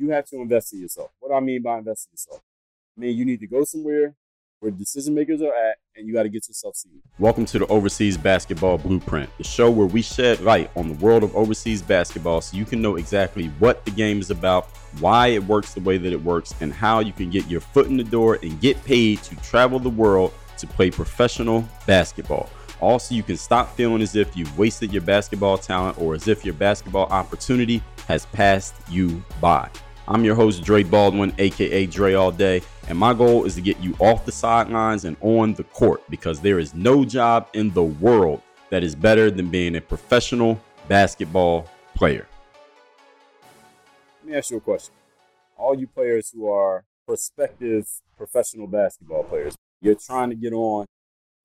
you have to invest in yourself. What do I mean by invest in yourself? I mean, you need to go somewhere where decision makers are at, and you got to get yourself seen. Welcome to the Overseas Basketball Blueprint, the show where we shed light on the world of overseas basketball so you can know exactly what the game is about, why it works the way that it works, and how you can get your foot in the door and get paid to travel the world to play professional basketball. Also, you can stop feeling as if you've wasted your basketball talent or as if your basketball opportunity has passed you by. I'm your host, Dre Baldwin, aka Dre All Day, and my goal is to get you off the sidelines and on the court, because there is no job in the world that is better than being a professional basketball player. Let me ask you a question. All you players who are prospective professional basketball players, you're trying to get on,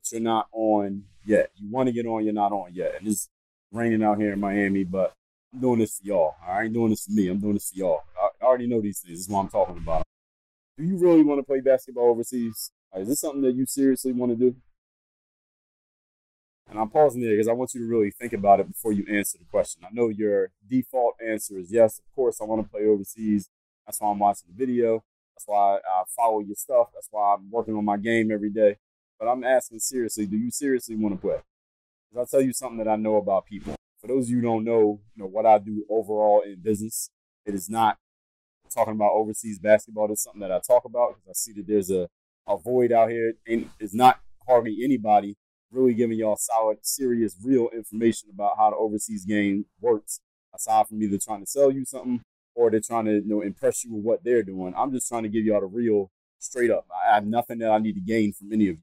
but you're not on yet. You want to get on, you're not on yet. And it's raining out here in Miami, but I'm doing this for y'all. I ain't doing this for me. I'm doing this for y'all. I already know these things. This is what I'm talking about. Do you really want to play basketball overseas? Is this something that you seriously want to do? And I'm pausing there because I want you to really think about it before you answer the question. I know your default answer is yes, of course, I want to play overseas. That's why I'm watching the video. That's why I follow your stuff. That's why I'm working on my game every day. But I'm asking seriously, do you seriously want to play? Because I'll tell you something that I know about people. For those of you who don't know, what I do overall in business, it is not talking about overseas basketball. That's something that I talk about because I see that there's a void out here, and it's not hardly anybody really giving y'all solid, serious, real information about how the overseas game works, aside from either trying to sell you something or they're trying to impress you with what they're doing. I'm just trying to give y'all the real, straight up. I have nothing that I need to gain from any of you,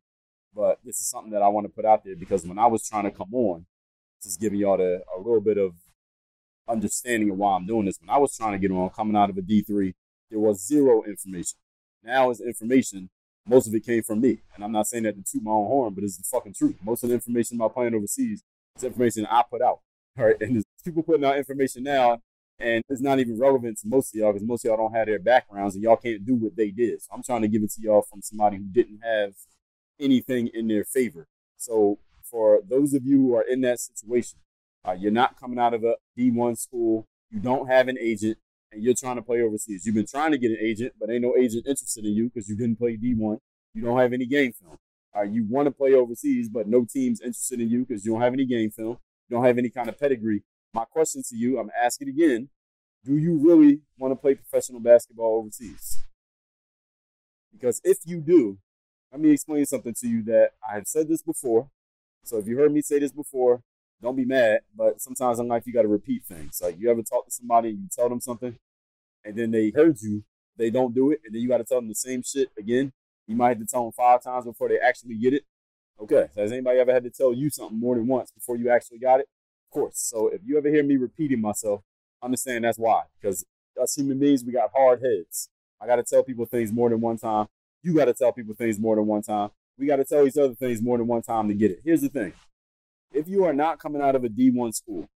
but this is something that I want to put out there because when I was trying to come on, just giving y'all a little bit of understanding of why I'm doing this. When I was trying to get on, coming out of a D3, there was zero information. Now is information. Most of it came from me. And I'm not saying that to toot my own horn, but it's the fucking truth. Most of the information about playing overseas is information I put out. All right. And there's people putting out information now, and it's not even relevant to most of y'all because most of y'all don't have their backgrounds and y'all can't do what they did. So I'm trying to give it to y'all from somebody who didn't have anything in their favor. So for those of you who are in that situation, you're not coming out of a D1 school, you don't have an agent, and you're trying to play overseas. You've been trying to get an agent, but ain't no agent interested in you because you didn't play D1. You don't have any game film. You want to play overseas, but no team's interested in you because you don't have any game film. You don't have any kind of pedigree. My question to you, I'm asking again, do you really want to play professional basketball overseas? Because if you do, let me explain something to you that I have said this before. So if you heard me say this before, don't be mad, but sometimes in life you got to repeat things. Like, you ever talk to somebody and you tell them something, and then they heard you, they don't do it, and then you got to tell them the same shit again. You might have to tell them 5 times before they actually get it. Okay, so has anybody ever had to tell you something more than once before you actually got it? Of course. So if you ever hear me repeating myself, understand that's why. Because us human beings, we got hard heads. I got to tell people things more than one time. You got to tell people things more than one time. We got to tell each other things more than one time to get it. Here's the thing. If you are not coming out of a D1 school,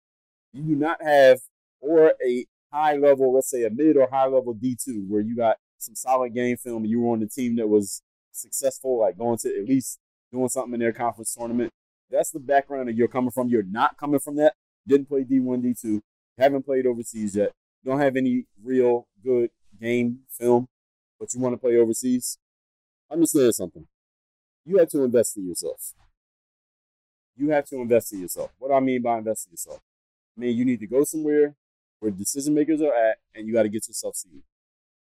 you do not have, or a high level, let's say a mid or high level D2, where you got some solid game film and you were on the team that was successful, like going to at least doing something in their conference tournament. That's the background that you're coming from. You're not coming from that. Didn't play D1, D2, haven't played overseas yet. Don't have any real good game film, but you want to play overseas. Understand something. You have to invest in yourself. You have to invest in yourself. What do I mean by investing in yourself? I mean, you need to go somewhere where decision makers are at, and you got to get yourself seen.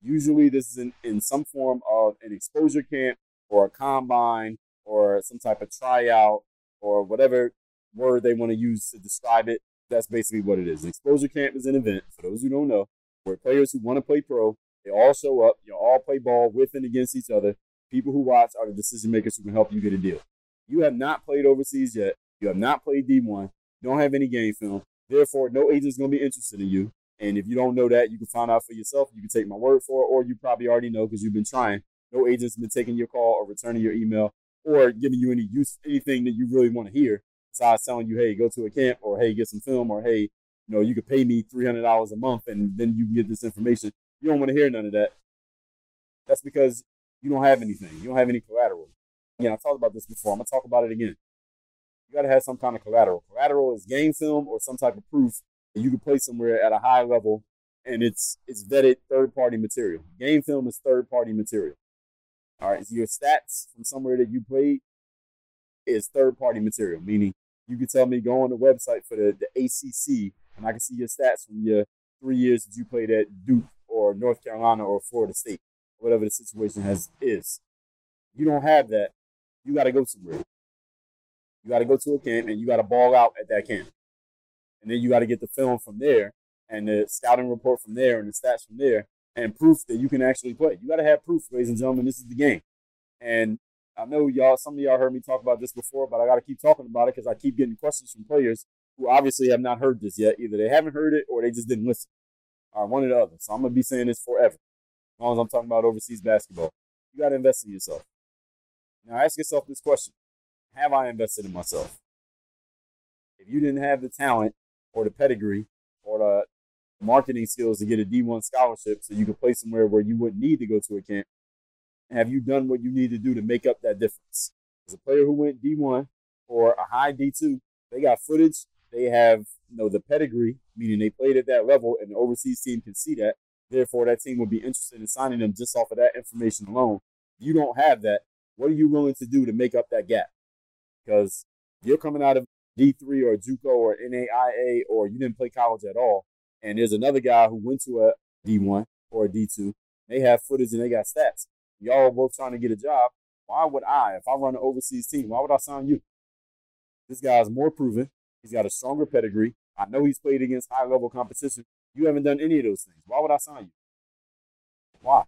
Usually this is in some form of an exposure camp or a combine or some type of tryout or whatever word they want to use to describe it. That's basically what it is. An exposure camp is an event, for those who don't know, where players who want to play pro, they all show up. You all play ball with and against each other. People who watch are the decision makers who can help you get a deal. You have not played overseas yet. You have not played D1. You don't have any game film. Therefore, no agent's going to be interested in you. And if you don't know that, you can find out for yourself. You can take my word for it, or you probably already know because you've been trying. No agent's been taking your call or returning your email or giving you any use, anything that you really want to hear. Besides telling you, hey, go to a camp, or hey, get some film, or hey, you could pay me $300 a month and then you can get this information. You don't want to hear none of that. That's because you don't have anything. You don't have any collateral. Again, I talked about this before. I'm going to talk about it again. You got to have some kind of collateral. Collateral is game film or some type of proof that you can play somewhere at a high level and it's vetted third-party material. Game film is third-party material. All right, so your stats from somewhere that you played is third-party material, meaning you can tell me go on the website for the ACC, and I can see your stats from your 3 years that you played at Duke or North Carolina or Florida State, whatever the situation is. You don't have that. You got to go somewhere. You got to go to a camp, and you got to ball out at that camp. And then you got to get the film from there and the scouting report from there and the stats from there and proof that you can actually play. You got to have proof, ladies and gentlemen. This is the game. And I know y'all, some of y'all heard me talk about this before, but I got to keep talking about it because I keep getting questions from players who obviously have not heard this yet. Either they haven't heard it or they just didn't listen. All right, one or the other. So I'm going to be saying this forever, as long as I'm talking about overseas basketball. You got to invest in yourself. Now ask yourself this question. Have I invested in myself? If you didn't have the talent or the pedigree or the marketing skills to get a D1 scholarship so you could play somewhere where you wouldn't need to go to a camp, have you done what you need to do to make up that difference? As a player who went D1 or a high D2, they got footage, they have the pedigree, meaning they played at that level and the overseas team can see that. Therefore, that team would be interested in signing them just off of that information alone. If you don't have that, what are you willing to do to make up that gap? Because you're coming out of D3 or JUCO or NAIA, or you didn't play college at all, and there's another guy who went to a D1 or a D2. They have footage and they got stats. Y'all are both trying to get a job. Why would I, if I run an overseas team, why would I sign you? This guy's more proven. He's got a stronger pedigree. I know he's played against high-level competition. You haven't done any of those things. Why would I sign you? Why?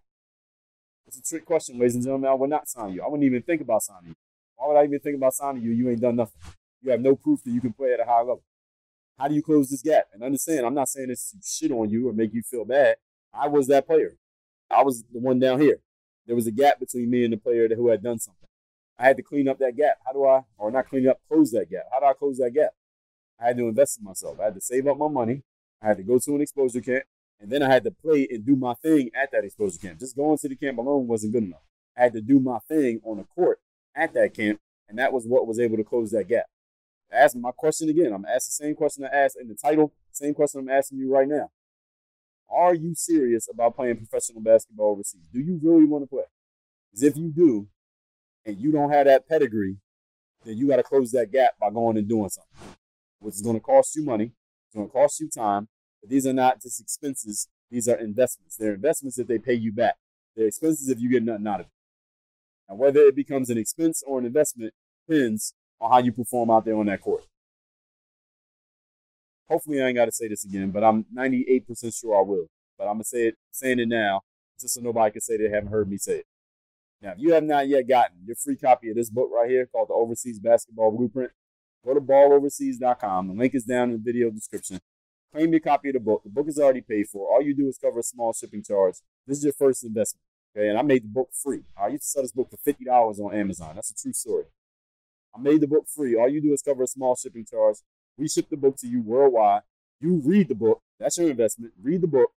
It's a trick question, ladies and gentlemen. I would not sign you. I wouldn't even think about signing you. Why would I even think about signing you? You ain't done nothing. You have no proof that you can play at a high level. How do you close this gap? And understand, I'm not saying this to shit on you or make you feel bad. I was that player. I was the one down here. There was a gap between me and the player who had done something. I had to clean up that gap. How do I, or not clean up, close that gap? How do I close that gap? I had to invest in myself. I had to save up my money. I had to go to an exposure camp. And then I had to play and do my thing at that exposure camp. Just going to the camp alone wasn't good enough. I had to do my thing on the court at that camp. And that was what was able to close that gap. Ask my question again. I'm asking the same question I asked in the title, same question I'm asking you right now. Are you serious about playing professional basketball overseas? Do you really want to play? Because if you do, and you don't have that pedigree, then you got to close that gap by going and doing something, which is going to cost you money. It's going to cost you time. But these are not just expenses. These are investments. They're investments that they pay you back. They're expenses if you get nothing out of it. Now, whether it becomes an expense or an investment depends on how you perform out there on that court. Hopefully I ain't got to say this again, but I'm 98% sure I will. But I'm going to say it, saying it now, just so nobody can say they haven't heard me say it. Now, if you have not yet gotten your free copy of this book right here called The Overseas Basketball Blueprint, go to balloverseas.com. The link is down in the video description. Claim your copy of the book. The book is already paid for. All you do is cover a small shipping charge. This is your first investment. Okay, and I made the book free. I used to sell this book for $50 on Amazon. That's a true story. I made the book free. All you do is cover a small shipping charge. We ship the book to you worldwide. You read the book. That's your investment. Read the book.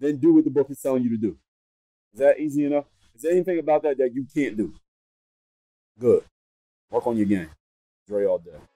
Then do what the book is telling you to do. Is that easy enough? Is there anything about that that you can't do? Good. Work on your game. Dre all day.